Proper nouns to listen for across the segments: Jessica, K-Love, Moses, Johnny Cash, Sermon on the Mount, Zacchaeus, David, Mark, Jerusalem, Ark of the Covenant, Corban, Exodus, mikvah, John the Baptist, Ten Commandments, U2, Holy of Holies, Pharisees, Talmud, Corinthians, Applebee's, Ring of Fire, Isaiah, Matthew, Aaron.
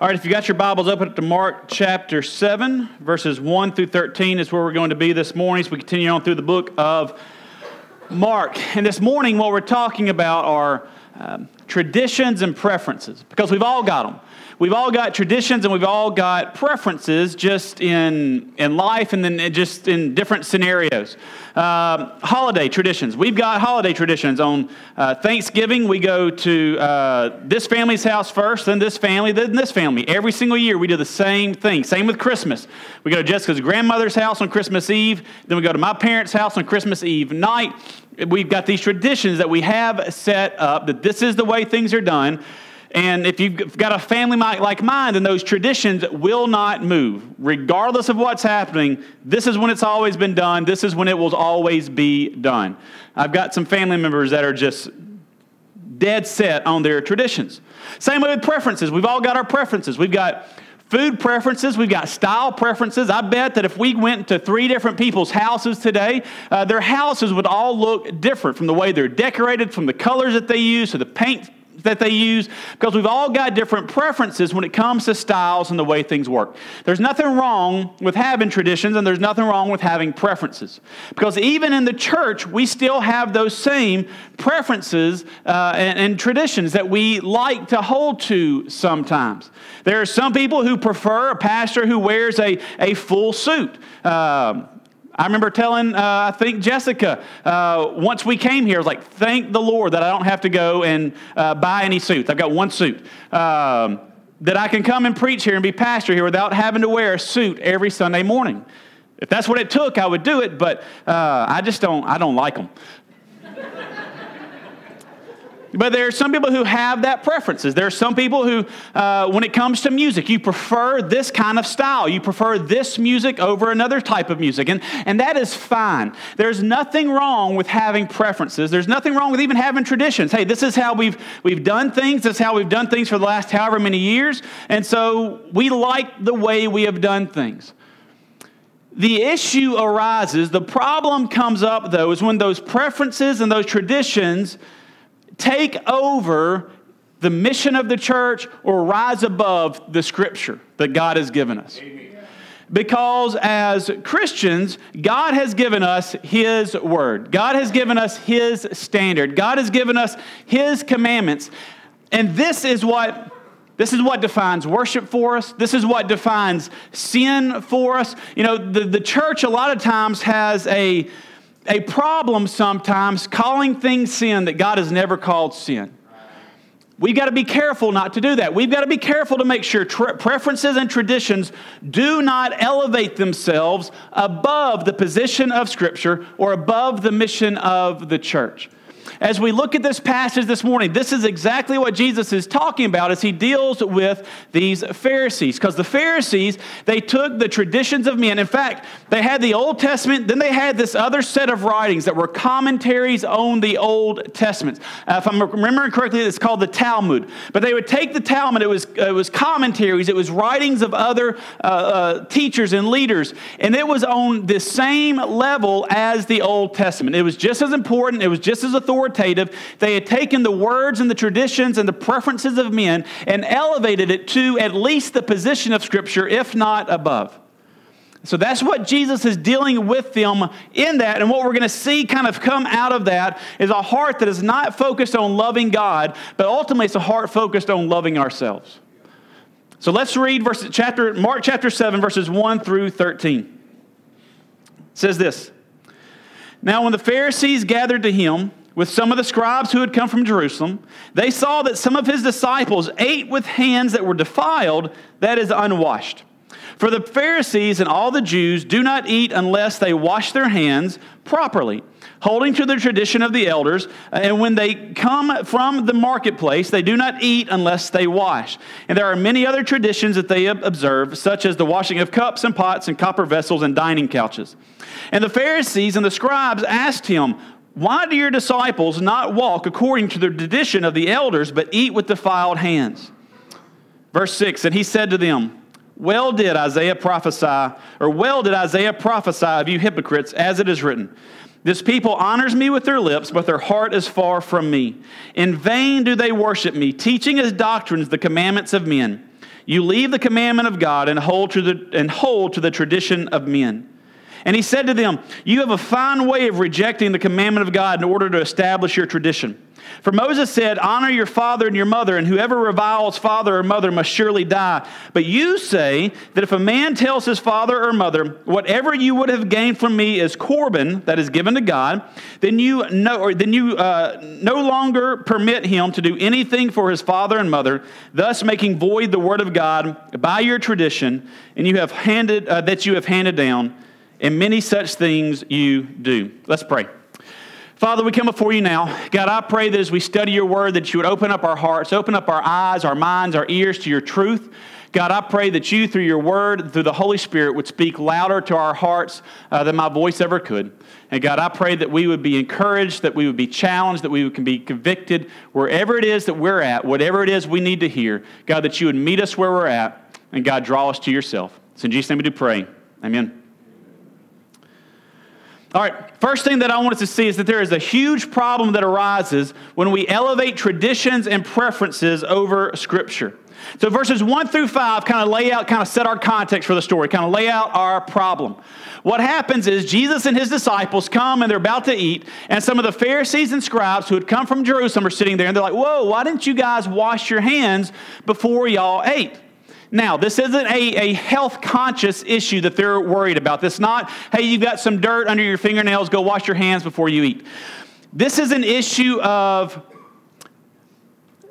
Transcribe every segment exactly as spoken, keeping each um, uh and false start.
All right, if you got your Bibles, open up to Mark chapter seven, verses one through thirteen is where we're going to be this morning. So we continue on through the book of Mark. And this morning, what we're talking about are um, traditions and preferences, because we've all got them. We've all got traditions and we've all got preferences just in in life and then just in different scenarios. Uh, holiday traditions. We've got holiday traditions. On uh, Thanksgiving, we go to uh, this family's house first, then this family, then this family. Every single year, we do the same thing. Same with Christmas. We go to Jessica's grandmother's house on Christmas Eve, then we go to my parents' house on Christmas Eve night. We've got these traditions that we have set up, that this is the way things are done. And if you've got a family like mine, then those traditions will not move. Regardless of what's happening, this is when it's always been done. This is when it will always be done. I've got some family members that are just dead set on their traditions. Same way with preferences. We've all got our preferences. We've got food preferences. We've got style preferences. I bet that if we went to three different people's houses today, uh, their houses would all look different, from the way they're decorated, from the colors that they use, to the paint that they use, because we've all got different preferences when it comes to styles and the way things work. There's nothing wrong with having traditions, and there's nothing wrong with having preferences, because even in the church, we still have those same preferences uh, and, and traditions that we like to hold to sometimes. There are some people who prefer a pastor who wears a, a full suit. Um, I remember telling, uh, I think, Jessica, uh, once we came here, I was like, thank the Lord that I don't have to go and uh, buy any suits. I've got one suit. Um, that I can come and preach here and be pastor here without having to wear a suit every Sunday morning. If that's what it took, I would do it, but uh, I just don't, I don't like them. But there are some people who have that preferences. There are some people who, uh, when it comes to music, you prefer this kind of style. You prefer this music over another type of music. And, and that is fine. There's nothing wrong with having preferences. There's nothing wrong with even having traditions. Hey, this is how we've we've done things. This is how we've done things for the last however many years. And so we like the way we have done things. The issue arises, the problem comes up, though, is when those preferences and those traditions take over the mission of the church or rise above the scripture that God has given us. Amen. Because as Christians, God has given us His word. God has given us His standard. God has given us His commandments. And this is what This is what defines worship for us. This is what defines sin for us. You know, the, the church a lot of times has a A problem sometimes calling things sin that God has never called sin. We've got to be careful not to do that. We've got to be careful to make sure tra- preferences and traditions do not elevate themselves above the position of Scripture or above the mission of the church. As we look at this passage this morning, this is exactly what Jesus is talking about as he deals with these Pharisees. Because the Pharisees, they took the traditions of men. In fact, they had the Old Testament, then they had this other set of writings that were commentaries on the Old Testament. Uh, if I'm remembering correctly, it's called the Talmud. But they would take the Talmud, it was, it was commentaries, it was writings of other uh, uh, teachers and leaders, and it was on the same level as the Old Testament. It was just as important, it was just as authoritative. They had taken the words and the traditions and the preferences of men and elevated it to at least the position of Scripture, if not above. So that's what Jesus is dealing with them in that. And what we're going to see kind of come out of that is a heart that is not focused on loving God, but ultimately it's a heart focused on loving ourselves. So let's read verse, chapter, Mark chapter seven, verses one through thirteen. It says this, "Now when the Pharisees gathered to him, with some of the scribes who had come from Jerusalem, they saw that some of his disciples ate with hands that were defiled, that is, unwashed. For the Pharisees and all the Jews do not eat unless they wash their hands properly, holding to the tradition of the elders, and when they come from the marketplace, they do not eat unless they wash. And there are many other traditions that they observe, such as the washing of cups and pots and copper vessels and dining couches. And the Pharisees and the scribes asked him, 'Why do your disciples not walk according to the tradition of the elders, but eat with defiled hands?' Verse six, and he said to them, 'Well did Isaiah prophesy, or well did Isaiah prophesy of you hypocrites, as it is written, this people honors me with their lips, but their heart is far from me. In vain do they worship me, teaching as doctrines the commandments of men. You leave the commandment of God and hold to the, and hold to the tradition of men. And he said to them, you have a fine way of rejecting the commandment of God in order to establish your tradition. For Moses said, honor your father and your mother, and whoever reviles father or mother must surely die. But you say that if a man tells his father or mother, whatever you would have gained from me is Corban, that is given to God, then you no, or then you uh, no longer permit him to do anything for his father and mother, thus making void the word of God by your tradition, and you have handed uh, that you have handed down. And many such things you do. Let's pray. Father, we come before you now. God, I pray that as we study your word, that you would open up our hearts, open up our eyes, our minds, our ears to your truth. God, I pray that you, through your word, through the Holy Spirit, would speak louder to our hearts uh, than my voice ever could. And God, I pray that we would be encouraged, that we would be challenged, that we can be convicted wherever it is that we're at, whatever it is we need to hear. God, that you would meet us where we're at, and God, draw us to yourself. It's in Jesus' name we do pray. Amen. All right, first thing that I want us to see is that there is a huge problem that arises when we elevate traditions and preferences over Scripture. So verses one through five kind of lay out, kind of set our context for the story, kind of lay out our problem. What happens is Jesus and his disciples come and they're about to eat, and some of the Pharisees and scribes who had come from Jerusalem are sitting there, and they're like, whoa, why didn't you guys wash your hands before y'all ate? Now, this isn't a, a health-conscious issue that they're worried about. This is not, hey, you've got some dirt under your fingernails, go wash your hands before you eat. This is an issue of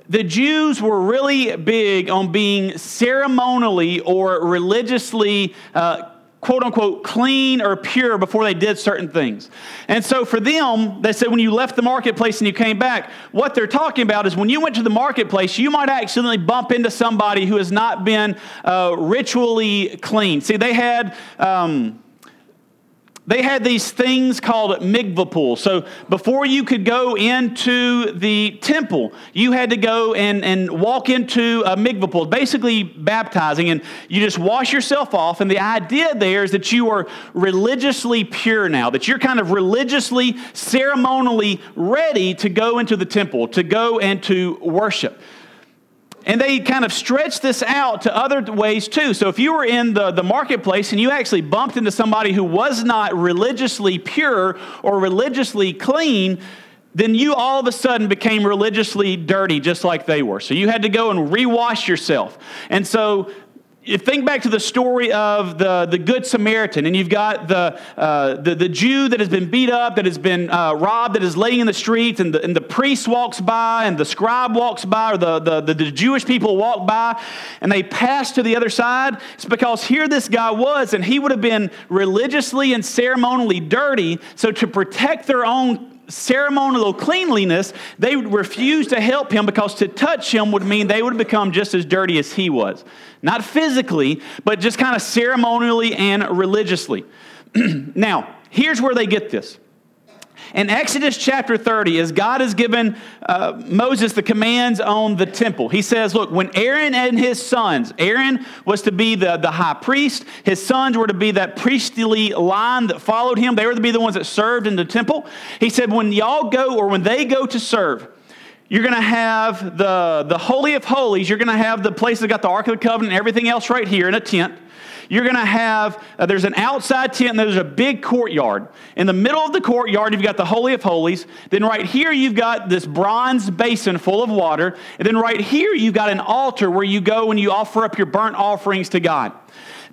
the Jews were really big on being ceremonially or religiously uh quote-unquote, clean or pure before they did certain things. And so for them, they said when you left the marketplace and you came back, what they're talking about is when you went to the marketplace, you might accidentally bump into somebody who has not been uh, ritually clean. See, they had... Um, They had these things called mikvah pools. So before you could go into the temple, you had to go and, and walk into a mikvah pool, basically baptizing, and you just wash yourself off. And the idea there is that you are religiously pure now, that you're kind of religiously, ceremonially ready to go into the temple, to go and to worship. And they kind of stretched this out to other ways too. So if you were in the, the marketplace and you actually bumped into somebody who was not religiously pure or religiously clean, then you all of a sudden became religiously dirty just like they were. So you had to go and rewash yourself. And so you think back to the story of the, the Good Samaritan, and you've got the, uh, the the Jew that has been beat up, that has been uh, robbed, that is laying in the streets, and the, and the priest walks by, and the scribe walks by, or the, the, the, the Jewish people walk by, and they pass to the other side. It's because here this guy was, and he would have been religiously and ceremonially dirty, so to protect their own ceremonial cleanliness, they refused to help him because to touch him would mean they would become just as dirty as he was. Not physically, but just kind of ceremonially and religiously. Now, here's where they get this. In Exodus chapter thirty, as God has given uh, Moses the commands on the temple, he says, look, when Aaron and his sons, Aaron was to be the, the high priest, his sons were to be that priestly line that followed him, they were to be the ones that served in the temple. He said, when y'all go, or when they go to serve, you're going to have the, the Holy of Holies, you're going to have the place that got the Ark of the Covenant and everything else right here in a tent. You're going to have, uh, there's an outside tent, and there's a big courtyard. In the middle of the courtyard, you've got the Holy of Holies. Then right here, you've got this bronze basin full of water. And then right here, you've got an altar where you go and you offer up your burnt offerings to God.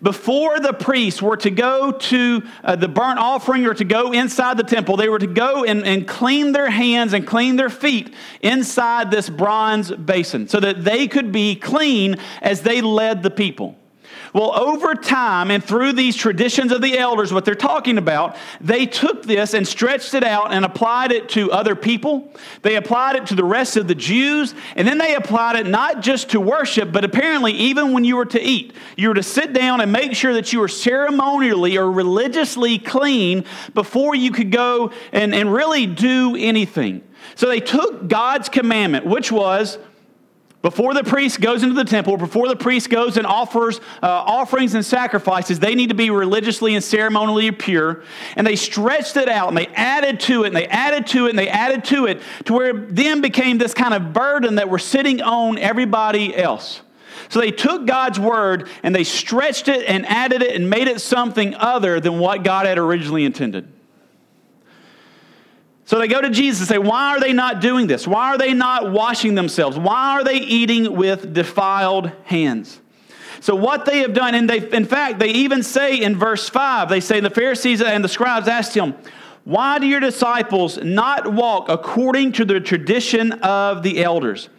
Before the priests were to go to uh, the burnt offering or to go inside the temple, they were to go and, and clean their hands and clean their feet inside this bronze basin so that they could be clean as they led the people. Well, over time and through these traditions of the elders, what they're talking about, they took this and stretched it out and applied it to other people. They applied it to the rest of the Jews. And then they applied it not just to worship, but apparently even when you were to eat. You were to sit down and make sure that you were ceremonially or religiously clean before you could go and, and really do anything. So they took God's commandment, which was, before the priest goes into the temple, before the priest goes and offers uh, offerings and sacrifices, they need to be religiously and ceremonially pure. And they stretched it out, and they added to it, and they added to it, and they added to it, to where it then became this kind of burden that we're sitting on everybody else. So they took God's word and they stretched it and added it and made it something other than what God had originally intended. So they go to Jesus and say, why are they not doing this? Why are they not washing themselves? Why are they eating with defiled hands? So what they have done, and they, in fact, they even say in verse five, they say, the Pharisees and the scribes asked him, why do your disciples not walk according to the tradition of the elders?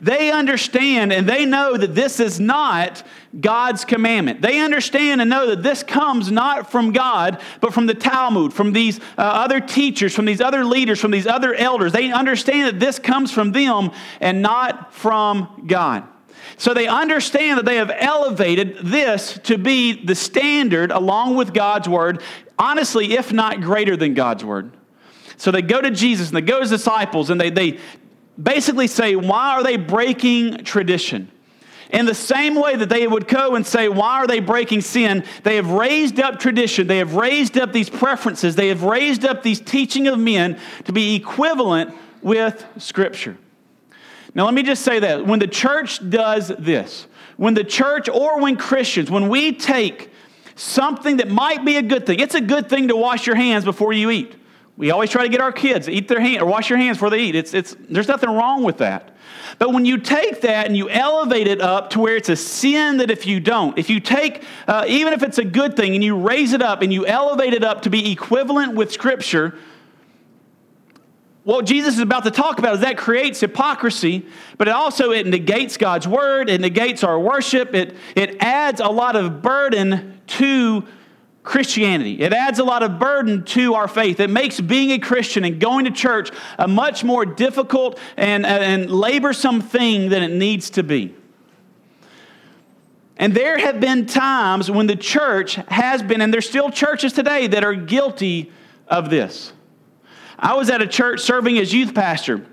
They understand and they know that this is not God's commandment. They understand and know that this comes not from God, but from the Talmud, from these uh, other teachers, from these other leaders, from these other elders. They understand that this comes from them and not from God. So they understand that they have elevated this to be the standard along with God's word, honestly, if not greater than God's word. So they go to Jesus and they go to his disciples and they they basically say, why are they breaking tradition? In the same way that they would go and say, why are they breaking sin? They have raised up tradition. They have raised up these preferences. They have raised up these teaching of men to be equivalent with Scripture. Now, let me just say that. When the church does this, when the church or when Christians, when we take something that might be a good thing, it's a good thing to wash your hands before you eat. We always try to get our kids to eat their hand or wash your hands before they eat. It's, it's, there's nothing wrong with that. But when you take that and you elevate it up to where it's a sin that if you don't, if you take, uh, even if it's a good thing and you raise it up and you elevate it up to be equivalent with Scripture, what Jesus is about to talk about is that creates hypocrisy, but it also it negates God's word, it negates our worship, it, it adds a lot of burden to Christianity. It adds a lot of burden to our faith. It makes being a Christian and going to church a much more difficult and, and laborsome thing than it needs to be. And there have been times when the church has been, and there's still churches today that are guilty of this. I was at a church serving as youth pastor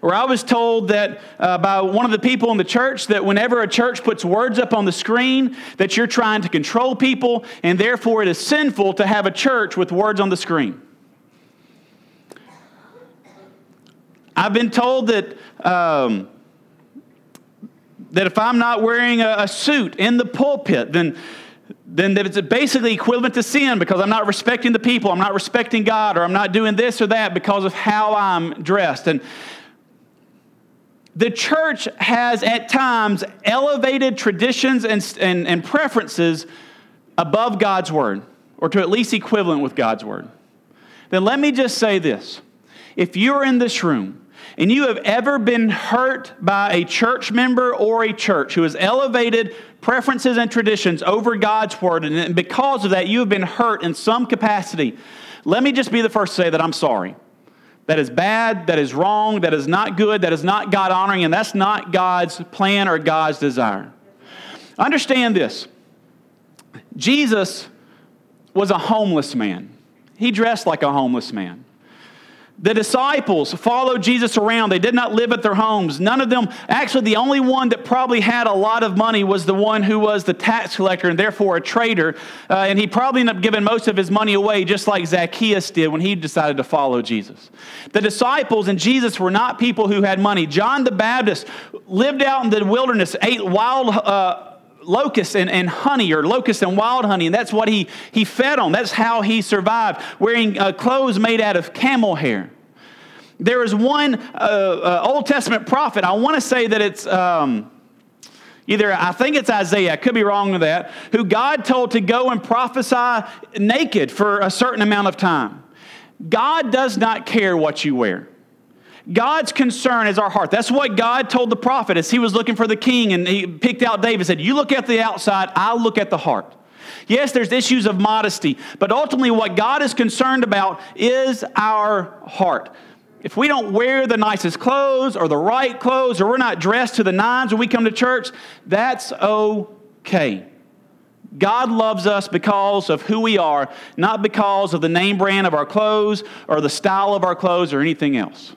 where I was told that uh, by one of the people in the church that whenever a church puts words up on the screen that you're trying to control people and therefore it is sinful to have a church with words on the screen. I've been told that um, that if I'm not wearing a, a suit in the pulpit, then then it's basically equivalent to sin because I'm not respecting the people, I'm not respecting God, or I'm not doing this or that because of how I'm dressed. And the church has at times elevated traditions and, and, and preferences above God's word, or to at least equivalent with God's word. Then let me just say this. If you're in this room, and you have ever been hurt by a church member or a church who has elevated preferences and traditions over God's word, and because of that, you have been hurt in some capacity, let me just be the first to say that I'm sorry. That is bad, that is wrong, that is not good, that is not God-honoring, and that's not God's plan or God's desire. Understand this. Jesus was a homeless man. He dressed like a homeless man. The disciples followed Jesus around. They did not live at their homes. None of them, actually the only one that probably had a lot of money was the one who was the tax collector and therefore a traitor. Uh, and he probably ended up giving most of his money away just like Zacchaeus did when he decided to follow Jesus. The disciples and Jesus were not people who had money. John the Baptist lived out in the wilderness, ate wild uh locusts and, and honey, or locusts and wild honey, and that's what he, he fed on. That's how he survived, wearing uh, clothes made out of camel hair. There is one uh, uh, Old Testament prophet, I want to say that it's um, either, I think it's Isaiah, I could be wrong with that, who God told to go and prophesy naked for a certain amount of time. God does not care what you wear. God's concern is our heart. That's what God told the prophet as he was looking for the king and he picked out David and said, you look at the outside, I'll look at the heart. Yes, there's issues of modesty, but ultimately what God is concerned about is our heart. If we don't wear the nicest clothes or the right clothes or we're not dressed to the nines when we come to church, that's okay. God loves us because of who we are, not because of the name brand of our clothes or the style of our clothes or anything else.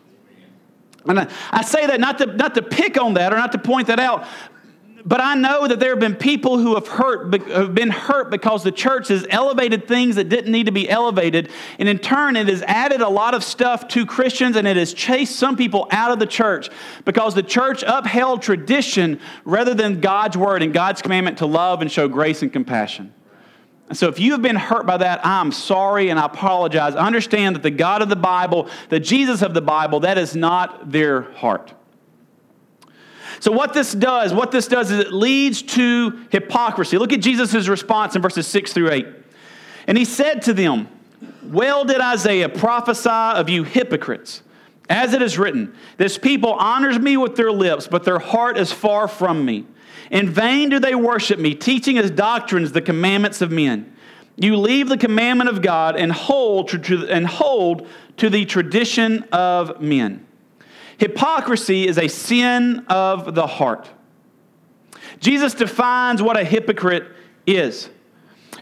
And I say that not to not to pick on that or not to point that out, But I know that there have been people who have hurt, have been hurt because the church has elevated things that didn't need to be elevated. And in turn, it has added a lot of stuff to Christians, and it has chased some people out of the church because the church upheld tradition rather than God's word and God's commandment to love and show grace and compassion. And so if you have been hurt by that, I'm sorry and I apologize. Understand that the God of the Bible, the Jesus of the Bible, that is not their heart. So what this does, what this does is it leads to hypocrisy. Look at Jesus' response in verses six through eight. And he said to them, "Well did Isaiah prophesy of you hypocrites, as it is written, this people honors me with their lips, but their heart is far from me. In vain do they worship me, teaching as doctrines the commandments of men. You leave the commandment of God and hold to, and hold to the tradition of men." Hypocrisy is a sin of the heart. Jesus defines what a hypocrite is.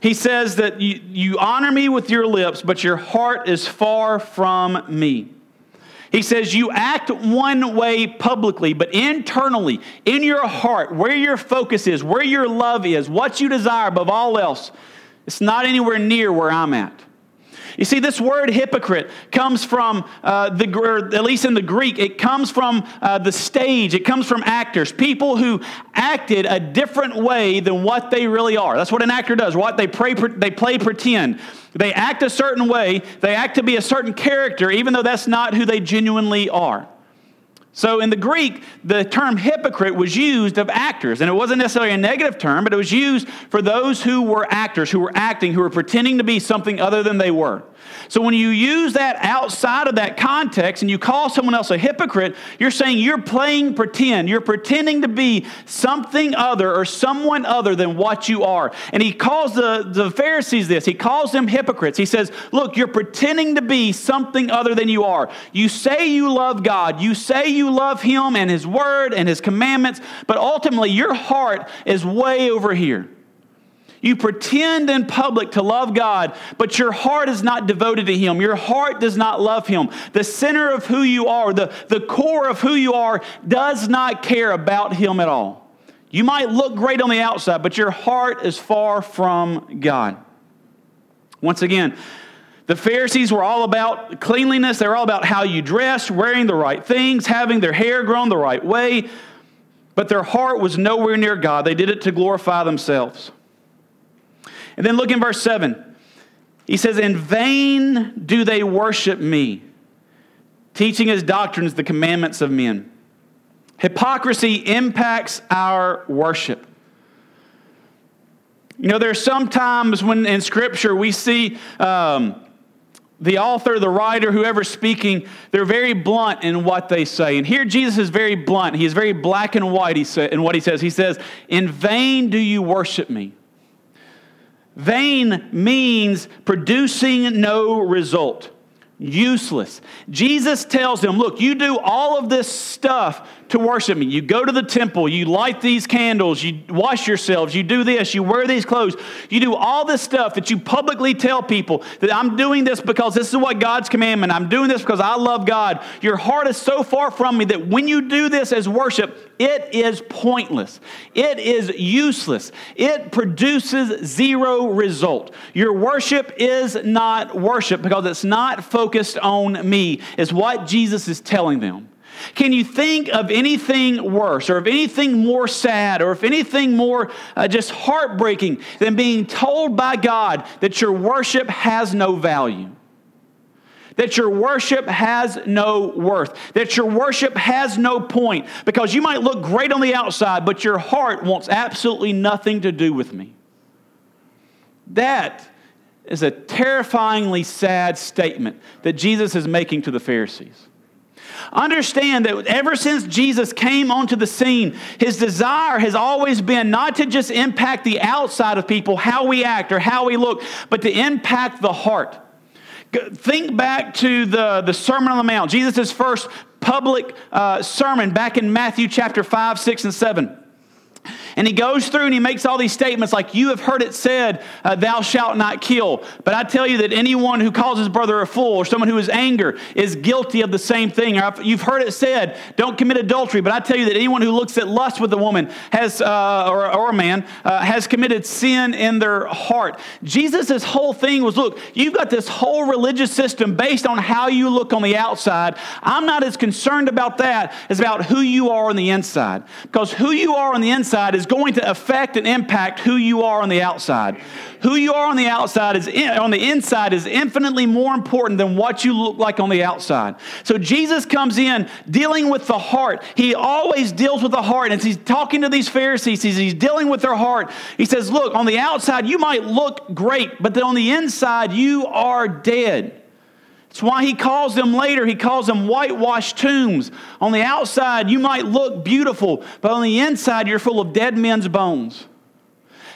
He says that you, you honor me with your lips, but your heart is far from me. He says you act one way publicly, but internally, in your heart, where your focus is, where your love is, what you desire above all else, it's not anywhere near where I'm at. You see, this word hypocrite comes from, uh, the, or at least in the Greek, it comes from uh, the stage. It comes from actors, people who acted a different way than what they really are. That's what an actor does. What they, pray, they play pretend. They act a certain way. They act to be a certain character, even though that's not who they genuinely are. So in the Greek, the term hypocrite was used of actors. And it wasn't necessarily a negative term, but it was used for those who were actors, who were acting, who were pretending to be something other than they were. So when you use that outside of that context and you call someone else a hypocrite, you're saying you're playing pretend. You're pretending to be something other or someone other than what you are. And he calls the, the Pharisees this. He calls them hypocrites. He says, look, you're pretending to be something other than you are. You say you love God. You say you love him and his word and his commandments, but ultimately your heart is way over here. You pretend in public to love God, but your heart is not devoted to him. Your heart does not love him. The center of who you are, the, the core of who you are, does not care about him at all. You might look great on the outside, but your heart is far from God. Once again, the Pharisees were all about cleanliness. They were all about how you dress, wearing the right things, having their hair grown the right way. But their heart was nowhere near God. They did it to glorify themselves. And then look in verse seven. He says, "In vain do they worship me, teaching as doctrines the commandments of men." Hypocrisy impacts our worship. You know, there's some times when in Scripture we see... Um, The author, the writer, whoever's speaking, they're very blunt in what they say. And here Jesus is very blunt. He is very black and white in what he says. He says, "In vain do you worship me." Vain means producing no result. Useless. Jesus tells them, look, you do all of this stuff to worship me. You go to the temple, you light these candles, you wash yourselves, you do this, you wear these clothes. You do all this stuff that you publicly tell people that I'm doing this because this is what God's commandment. I'm doing this because I love God. Your heart is so far from me that when you do this as worship, it is pointless. It is useless. It produces zero result. Your worship is not worship because it's not focused on me, is what Jesus is telling them. Can you think of anything worse or of anything more sad or of anything more uh, just heartbreaking than being told by God that your worship has no value? That your worship has no worth, that your worship has no point, because you might look great on the outside, but your heart wants absolutely nothing to do with me. That is a terrifyingly sad statement that Jesus is making to the Pharisees. Understand that ever since Jesus came onto the scene, his desire has always been not to just impact the outside of people, how we act or how we look, but to impact the heart. Think back to the, the Sermon on the Mount, Jesus' first public uh, sermon back in Matthew chapter five, six, and seven. And he goes through and he makes all these statements like, you have heard it said, uh, thou shalt not kill. But I tell you that anyone who calls his brother a fool or someone who is angry is guilty of the same thing. Or you've heard it said, don't commit adultery. But I tell you that anyone who looks at lust with a woman has uh, or, or a man uh, has committed sin in their heart. Jesus' whole thing was, look, you've got this whole religious system based on how you look on the outside. I'm not as concerned about that as about who you are on the inside. Because who you are on the inside is going to affect and impact who you are on the outside. Who you are on the outside is in, on the inside is infinitely more important than what you look like on the outside. So Jesus comes in dealing with the heart. He always deals with the heart. And as he's talking to these Pharisees, he's, he's dealing with their heart. He says, look, on the outside, you might look great, but then on the inside, you are dead. That's why he calls them later, he calls them whitewashed tombs. On the outside, you might look beautiful, but on the inside, you're full of dead men's bones.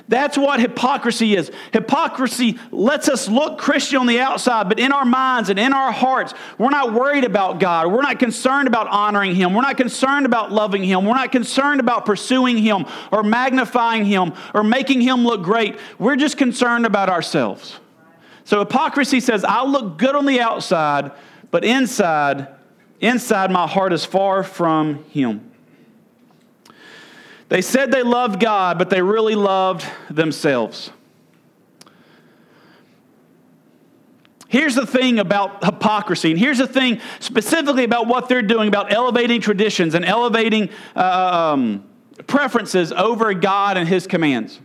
That's what hypocrisy is. Hypocrisy lets us look Christian on the outside, but in our minds and in our hearts, we're not worried about God. We're not concerned about honoring Him. We're not concerned about loving Him. We're not concerned about pursuing Him or magnifying Him or making Him look great. We're just concerned about ourselves. So hypocrisy says, I look good on the outside, but inside, inside my heart is far from Him. They said they loved God, but they really loved themselves. Here's the thing about hypocrisy, and here's the thing specifically about what they're doing, about elevating traditions and elevating um, preferences over God and His commands.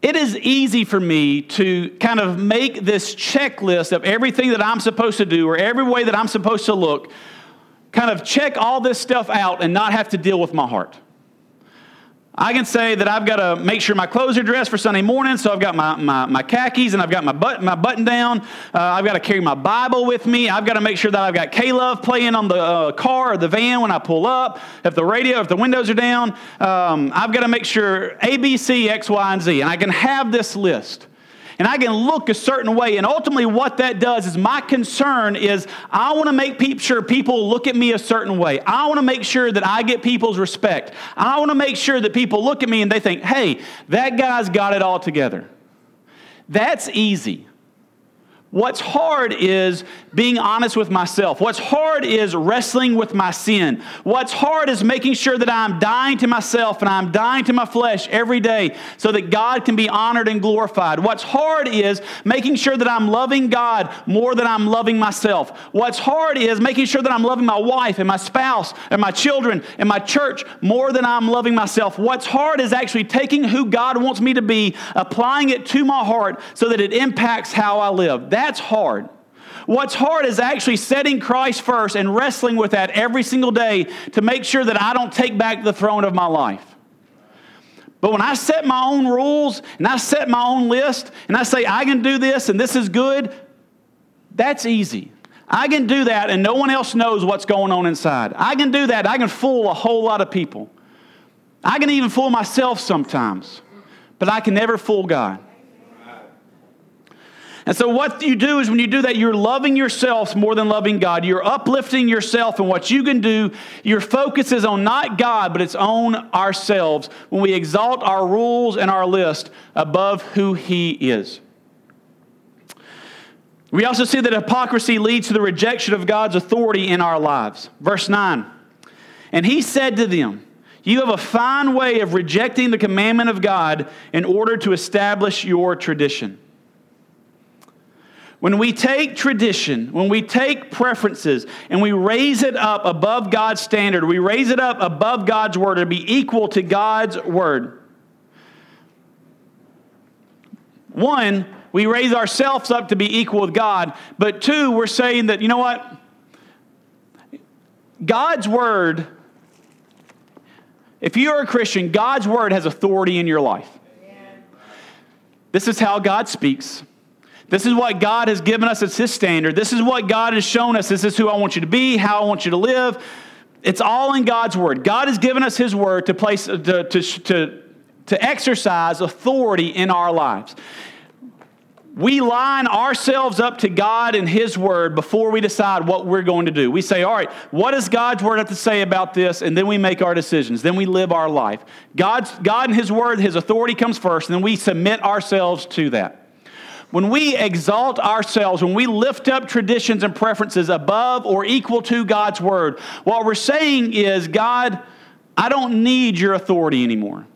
It is easy for me to kind of make this checklist of everything that I'm supposed to do or every way that I'm supposed to look, kind of check all this stuff out and not have to deal with my heart. I can say that I've got to make sure my clothes are dressed for Sunday morning, so I've got my, my, my khakis and I've got my, but, my button down. Uh, I've got to carry my Bible with me. I've got to make sure that I've got K-Love playing on the uh, car or the van when I pull up, if the radio, if the windows are down. Um, I've got to make sure A, B, C, X, Y, and Z. And I can have this list. And I can look a certain way. And ultimately what that does is my concern is I want to make sure people look at me a certain way. I want to make sure that I get people's respect. I want to make sure that people look at me and they think, hey, that guy's got it all together. That's easy. What's hard is being honest with myself. What's hard is wrestling with my sin. What's hard is making sure that I'm dying to myself and I'm dying to my flesh every day so that God can be honored and glorified. What's hard is making sure that I'm loving God more than I'm loving myself. What's hard is making sure that I'm loving my wife and my spouse and my children and my church more than I'm loving myself. What's hard is actually taking who God wants me to be, applying it to my heart so that it impacts how I live. That's hard. What's hard is actually setting Christ first and wrestling with that every single day to make sure that I don't take back the throne of my life. But when I set my own rules and I set my own list and I say, I can do this and this is good, that's easy. I can do that and no one else knows what's going on inside. I can do that. I can fool a whole lot of people. I can even fool myself sometimes, but I can never fool God. And so what you do is when you do that, you're loving yourself more than loving God. You're uplifting yourself and what you can do. Your focus is on not God, but it's on ourselves when we exalt our rules and our list above who He is. We also see that hypocrisy leads to the rejection of God's authority in our lives. Verse nine, and He said to them, you have a fine way of rejecting the commandment of God in order to establish your tradition. When we take tradition, when we take preferences, and we raise it up above God's standard, we raise it up above God's word, it'll be equal to God's word. One, we raise ourselves up to be equal with God. But two, we're saying that, you know what? God's word, if you are a Christian, God's word has authority in your life. This is how God speaks. This is what God has given us as His standard. This is what God has shown us. This is who I want you to be, how I want you to live. It's all in God's word. God has given us His word to place to, to, to, to exercise authority in our lives. we line ourselves up to God and His Word before we decide what we're going to do. We say, all right, what does God's Word have to say about this? And then we make our decisions. Then we live our life. God's, God and His Word, His authority comes first, and then we submit ourselves to that. When we exalt ourselves, when we lift up traditions and preferences above or equal to God's Word, what we're saying is, God, I don't need your authority anymore.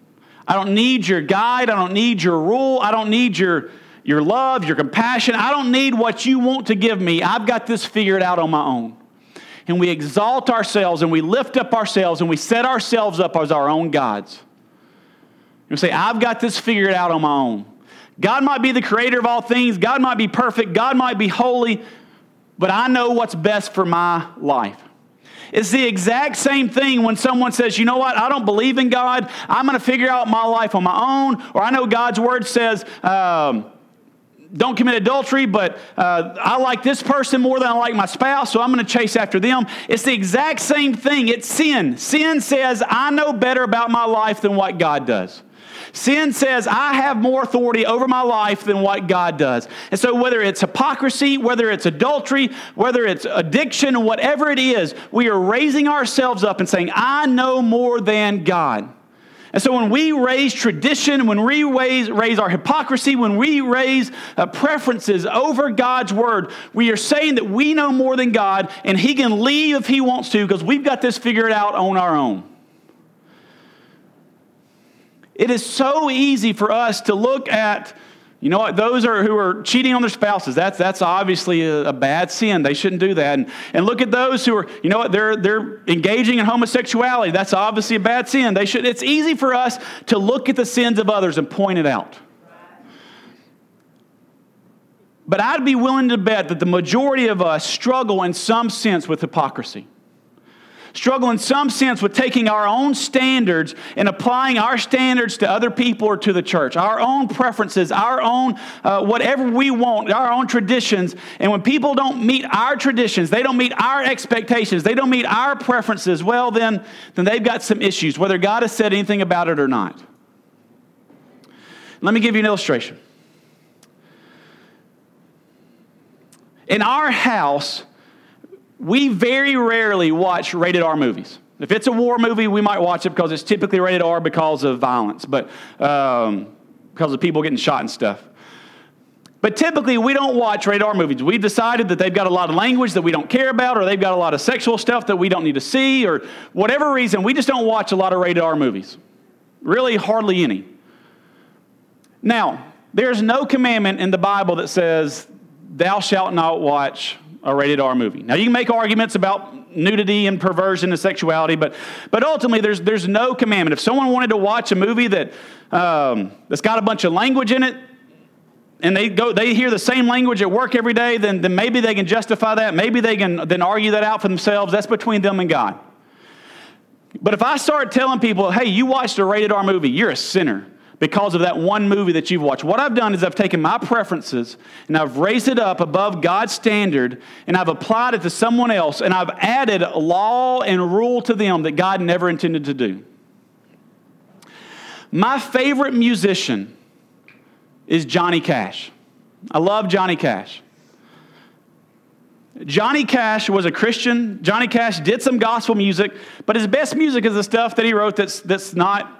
I don't need your guide. I don't need your rule. I don't need your, your love, your compassion. I don't need what you want to give me. I've got this figured out on my own. And we exalt ourselves and we lift up ourselves and we set ourselves up as our own gods. And we say, I've got this figured out on my own. God might be the creator of all things. God might be perfect. God might be holy. But I know what's best for my life. It's the exact same thing when someone says, you know what, I don't believe in God. I'm going to figure out my life on my own. Or I know God's Word says, um, don't commit adultery, but uh, I like this person more than I like my spouse, so I'm going to chase after them. It's the exact same thing. It's sin. Sin says, I know better about my life than what God does. Sin says, I have more authority over my life than what God does. And so whether it's hypocrisy, whether it's adultery, whether it's addiction, whatever it is, we are raising ourselves up and saying, I know more than God. And so when we raise tradition, when we raise, raise our hypocrisy, when we raise uh, preferences over God's Word, we are saying that we know more than God, and He can leave if He wants to because we've got this figured out on our own. It is so easy for us to look at, you know what, those are, who are cheating on their spouses. That's that's obviously a, a bad sin. They shouldn't do that. And, and look at those who are, you know what, they're they're engaging in homosexuality. That's obviously a bad sin. They should. It's easy for us to look at the sins of others and point it out. But I'd be willing to bet that the majority of us struggle in some sense with hypocrisy. Struggle in some sense with taking our own standards and applying our standards to other people or to the church. Our own preferences, our own uh, whatever we want, our own traditions. And when people don't meet our traditions, they don't meet our expectations, they don't meet our preferences, well then, then they've got some issues, whether God has said anything about it or not. Let me give you an illustration. In our house, we very rarely watch rated R movies. If it's a war movie, we might watch it because it's typically rated R because of violence, but um, because of people getting shot and stuff. But typically, we don't watch rated R movies. We've decided that they've got a lot of language that we don't care about, or they've got a lot of sexual stuff that we don't need to see, or whatever reason, we just don't watch a lot of rated R movies. Really, hardly any. Now, there's no commandment in the Bible that says, thou shalt not watch a rated R movie. Now, you can make arguments about nudity and perversion and sexuality, but but ultimately, there's there's no commandment. If someone wanted to watch a movie that um, that's got a bunch of language in it, and they go they hear the same language at work every day, then then maybe they can justify that. Maybe they can then argue that out for themselves. That's between them and God. But if I start telling people, hey, you watched a rated R movie, you're a sinner because of that one movie that you've watched. What I've done is I've taken my preferences and I've raised it up above God's standard and I've applied it to someone else and I've added law and rule to them that God never intended to do. My favorite musician is Johnny Cash. I love Johnny Cash. Johnny Cash was a Christian. Johnny Cash did some gospel music, but his best music is the stuff that he wrote that's that's not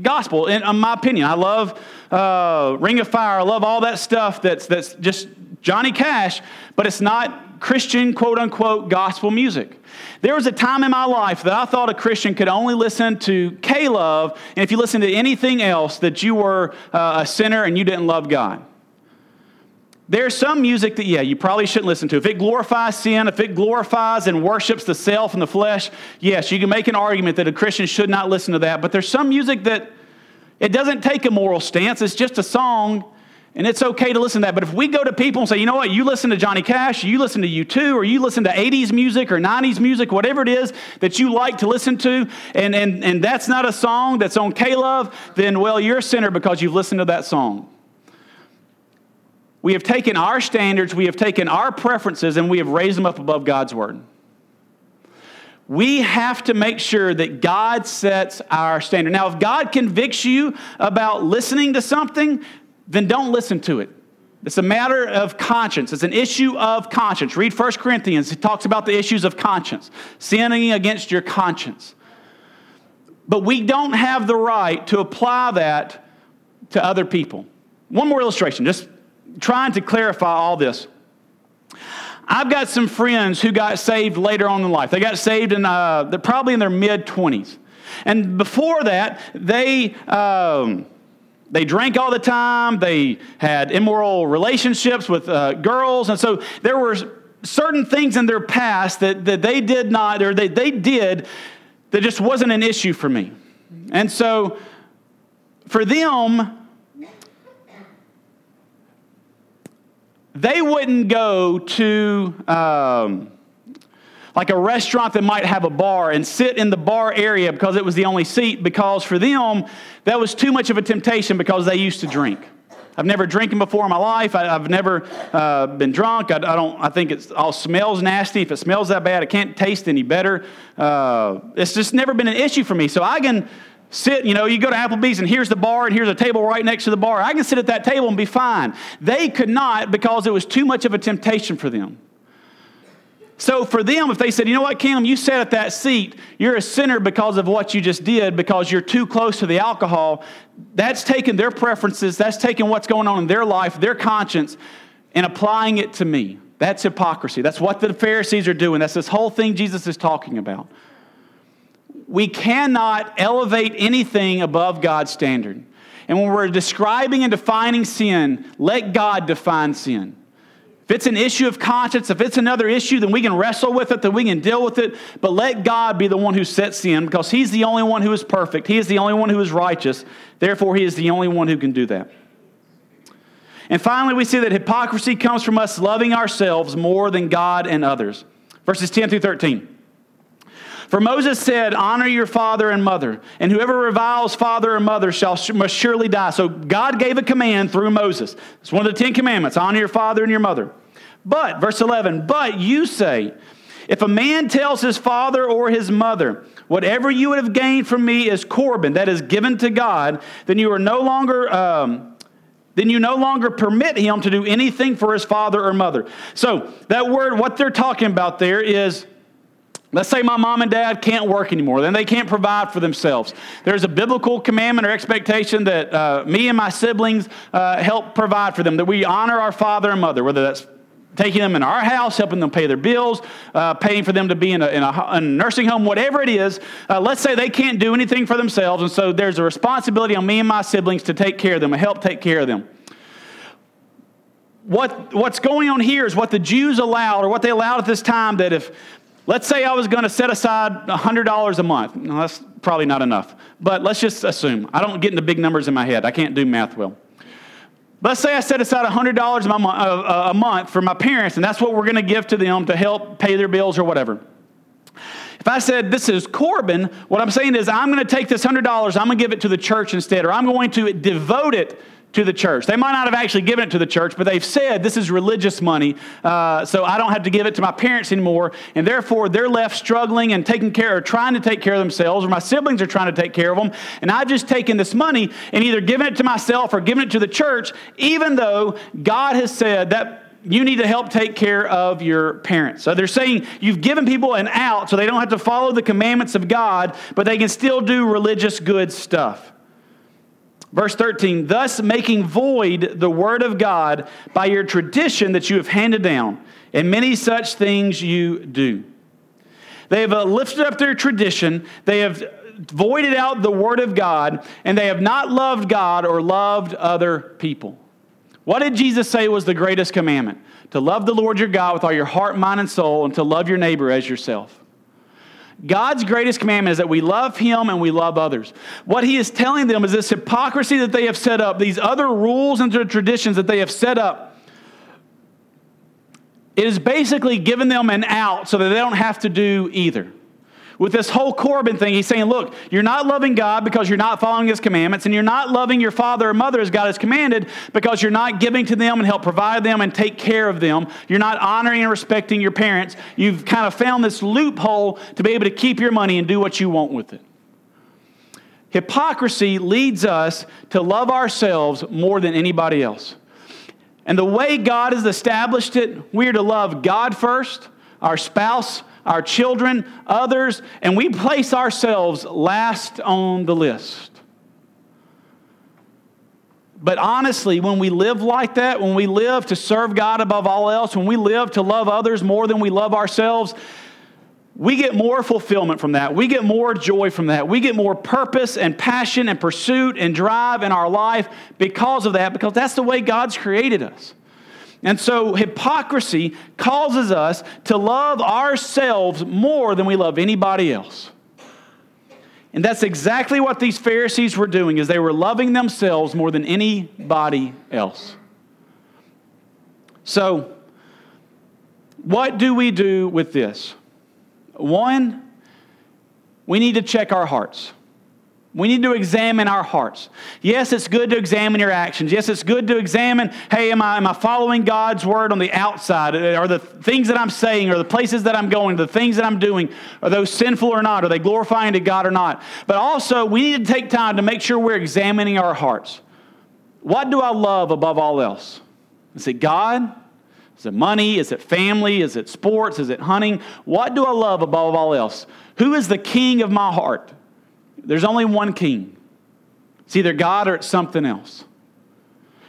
gospel, in, in my opinion. I love uh, Ring of Fire. I love all that stuff that's that's just Johnny Cash, but it's not Christian, quote-unquote, gospel music. There was a time in my life that I thought a Christian could only listen to K-Love, and if you listen to anything else, that you were uh, a sinner and you didn't love God. There's some music that, yeah, you probably shouldn't listen to. If it glorifies sin, if it glorifies and worships the self and the flesh, yes, you can make an argument that a Christian should not listen to that. But there's some music that it doesn't take a moral stance. It's just a song, and it's okay to listen to that. But if we go to people and say, you know what, you listen to Johnny Cash, you listen to U two, or you listen to eighties music or nineties music, whatever it is that you like to listen to, and, and, and that's not a song that's on K-Love, then, well, you're a sinner because you've listened to that song. We have taken our standards, we have taken our preferences, and we have raised them up above God's Word. We have to make sure that God sets our standard. Now, if God convicts you about listening to something, then don't listen to it. It's a matter of conscience. It's an issue of conscience. Read First Corinthians. It talks about the issues of conscience. Sinning against your conscience. But we don't have the right to apply that to other people. One more illustration, just trying to clarify all this. I've got some friends who got saved later on in life. They got saved in uh, they're probably in their mid-twenties. And before that, they... Um, They drank all the time. They had immoral relationships with uh, girls. And so there were certain things in their past that, that they did not, or they, they did, that just wasn't an issue for me. And so for them, they wouldn't go to um, like a restaurant that might have a bar and sit in the bar area because it was the only seat, because for them, that was too much of a temptation because they used to drink. I've never drinking before in my life. I, I've never uh, been drunk. I, I don't. I think it all smells nasty. If it smells that bad, it can't taste any better. Uh, it's just never been an issue for me. So I can sit, you know, you go to Applebee's and here's the bar and here's a table right next to the bar. I can sit at that table and be fine. They could not because it was too much of a temptation for them. So for them, if they said, you know what, Cam, you sat at that seat, you're a sinner because of what you just did, because you're too close to the alcohol, that's taking their preferences, that's taking what's going on in their life, their conscience, and applying it to me. That's hypocrisy. That's what the Pharisees are doing. That's this whole thing Jesus is talking about. We cannot elevate anything above God's standard. And when we're describing and defining sin, let God define sin. If it's an issue of conscience, if it's another issue, then we can wrestle with it, then we can deal with it. But let God be the one who sets sin, because He's the only one who is perfect. He is the only one who is righteous. Therefore, He is the only one who can do that. And finally, we see that hypocrisy comes from us loving ourselves more than God and others. Verses ten through thirteen. For Moses said, honor your father and mother, and whoever reviles father or mother shall must surely die. So God gave a command through Moses. It's one of the Ten Commandments, honor your father and your mother. But, verse eleven, but you say, if a man tells his father or his mother, whatever you would have gained from me is Corban, that is given to God, then you are no longer... Um, then you no longer permit him to do anything for his father or mother. So that word, what they're talking about there is... Let's say my mom and dad can't work anymore. Then they can't provide for themselves. There's a biblical commandment or expectation that uh, me and my siblings uh, help provide for them, that we honor our father and mother, whether that's taking them in our house, helping them pay their bills, uh, paying for them to be in a, in a, in a nursing home, whatever it is. Uh, let's say they can't do anything for themselves, and so there's a responsibility on me and my siblings to take care of them, to help take care of them. What, what's going on here is what the Jews allowed, or what they allowed at this time, that if... Let's say I was going to set aside one hundred dollars a month. No, that's probably not enough. But let's just assume. I don't get into big numbers in my head. I can't do math well. Let's say I set aside one hundred dollars a month for my parents, and that's what we're going to give to them to help pay their bills or whatever. If I said this is Corban, what I'm saying is I'm going to take this one hundred dollars, I'm going to give it to the church instead, or I'm going to devote it to the church. They might not have actually given it to the church, but they've said this is religious money, uh, so I don't have to give it to my parents anymore, and therefore they're left struggling and taking care, or trying to take care of themselves, or my siblings are trying to take care of them, and I've just taken this money and either given it to myself or given it to the church, even though God has said that you need to help take care of your parents. So they're saying you've given people an out so they don't have to follow the commandments of God, but they can still do religious good stuff. Verse thirteen, thus making void the word of God by your tradition that you have handed down, and many such things you do. They have lifted up their tradition, they have voided out the word of God, and they have not loved God or loved other people. What did Jesus say was the greatest commandment? To love the Lord your God with all your heart, mind, and soul, and to love your neighbor as yourself. God's greatest commandment is that we love Him and we love others. What He is telling them is this hypocrisy that they have set up, these other rules and their traditions that they have set up, it is basically giving them an out so that they don't have to do either. With this whole Corban thing, He's saying, look, you're not loving God because you're not following His commandments, and you're not loving your father or mother as God has commanded because you're not giving to them and help provide them and take care of them. You're not honoring and respecting your parents. You've kind of found this loophole to be able to keep your money and do what you want with it. Hypocrisy leads us to love ourselves more than anybody else. And the way God has established it, we are to love God first, our spouse, our children, others, and we place ourselves last on the list. But honestly, when we live like that, when we live to serve God above all else, when we live to love others more than we love ourselves, we get more fulfillment from that. We get more joy from that. We get more purpose and passion and pursuit and drive in our life because of that, because that's the way God's created us. And so hypocrisy causes us to love ourselves more than we love anybody else. And that's exactly what these Pharisees were doing, is they were loving themselves more than anybody else. So, what do we do with this? One, we need to check our hearts. We need to examine our hearts. Yes, it's good to examine your actions. Yes, it's good to examine, hey, am I am I following God's word on the outside? Are the things that I'm saying, or the places that I'm going, the things that I'm doing, are those sinful or not? Are they glorifying to God or not? But also, we need to take time to make sure we're examining our hearts. What do I love above all else? Is it God? Is it money? Is it family? Is it sports? Is it hunting? What do I love above all else? Who is the king of my heart? There's only one king. It's either God or it's something else.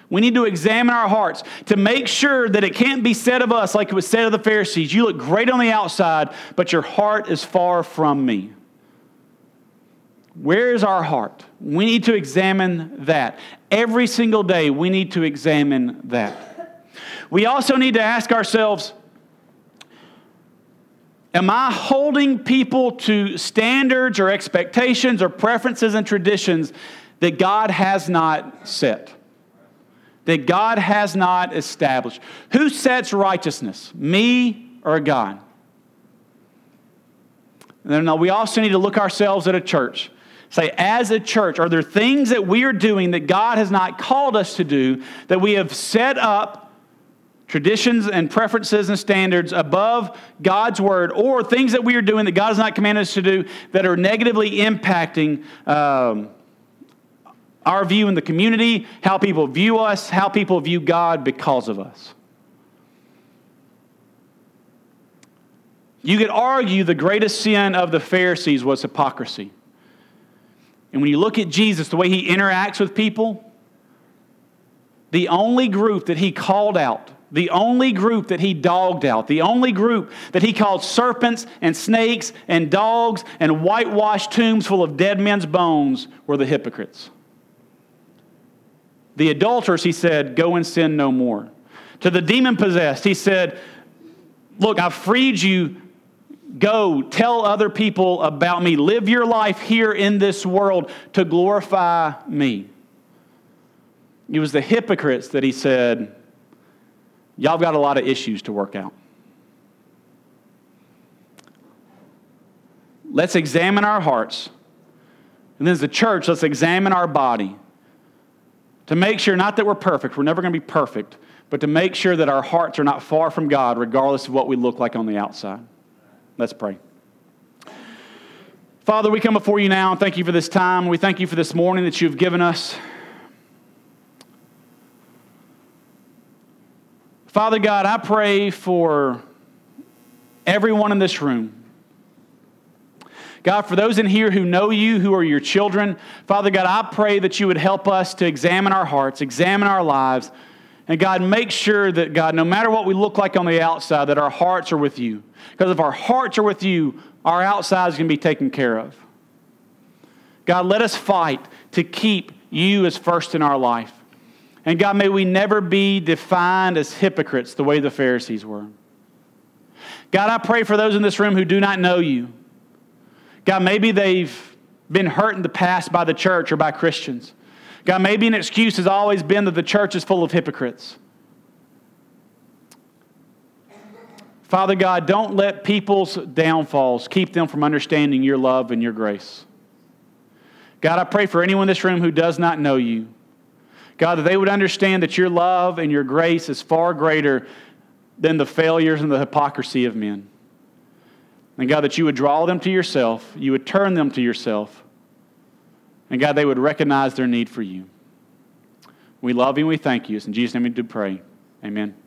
We need to examine our hearts to make sure that it can't be said of us like it was said of the Pharisees. You look great on the outside, but your heart is far from me. Where is our heart? We need to examine that. Every single day, we need to examine that. We also need to ask ourselves, am I holding people to standards or expectations or preferences and traditions that God has not set? That God has not established? Who sets righteousness? Me or God? And then we also need to look ourselves at a church. Say, as a church, are there things that we are doing that God has not called us to do, that we have set up traditions and preferences and standards above God's word, or things that we are doing that God has not commanded us to do that are negatively impacting um, our view in the community, how people view us, how people view God because of us? You could argue the greatest sin of the Pharisees was hypocrisy. And when you look at Jesus, the way he interacts with people, the only group that he called out, the only group that he dogged out, the only group that he called serpents and snakes and dogs and whitewashed tombs full of dead men's bones, were the hypocrites. The adulterers, he said, go and sin no more. To the demon-possessed, he said, look, I've freed you. Go, tell other people about me. Live your life here in this world to glorify me. It was the hypocrites that he said, y'all got a lot of issues to work out. Let's examine our hearts. And then as a church, let's examine our body to make sure, not that we're perfect, we're never going to be perfect, but to make sure that our hearts are not far from God, regardless of what we look like on the outside. Let's pray. Father, we come before you now and thank you for this time. We thank you for this morning that you've given us. Father God, I pray for everyone in this room. God, for those in here who know you, who are your children, Father God, I pray that you would help us to examine our hearts, examine our lives, and God, make sure that, God, no matter what we look like on the outside, that our hearts are with you. Because if our hearts are with you, our outside is going to be taken care of. God, let us fight to keep you as first in our life. And God, may we never be defined as hypocrites the way the Pharisees were. God, I pray for those in this room who do not know you. God, maybe they've been hurt in the past by the church or by Christians. God, maybe an excuse has always been that the church is full of hypocrites. Father God, don't let people's downfalls keep them from understanding your love and your grace. God, I pray for anyone in this room who does not know you. God, that they would understand that your love and your grace is far greater than the failures and the hypocrisy of men. And God, that you would draw them to yourself, you would turn them to yourself, and God, they would recognize their need for you. We love you and we thank you. It's in Jesus' name we do pray. Amen.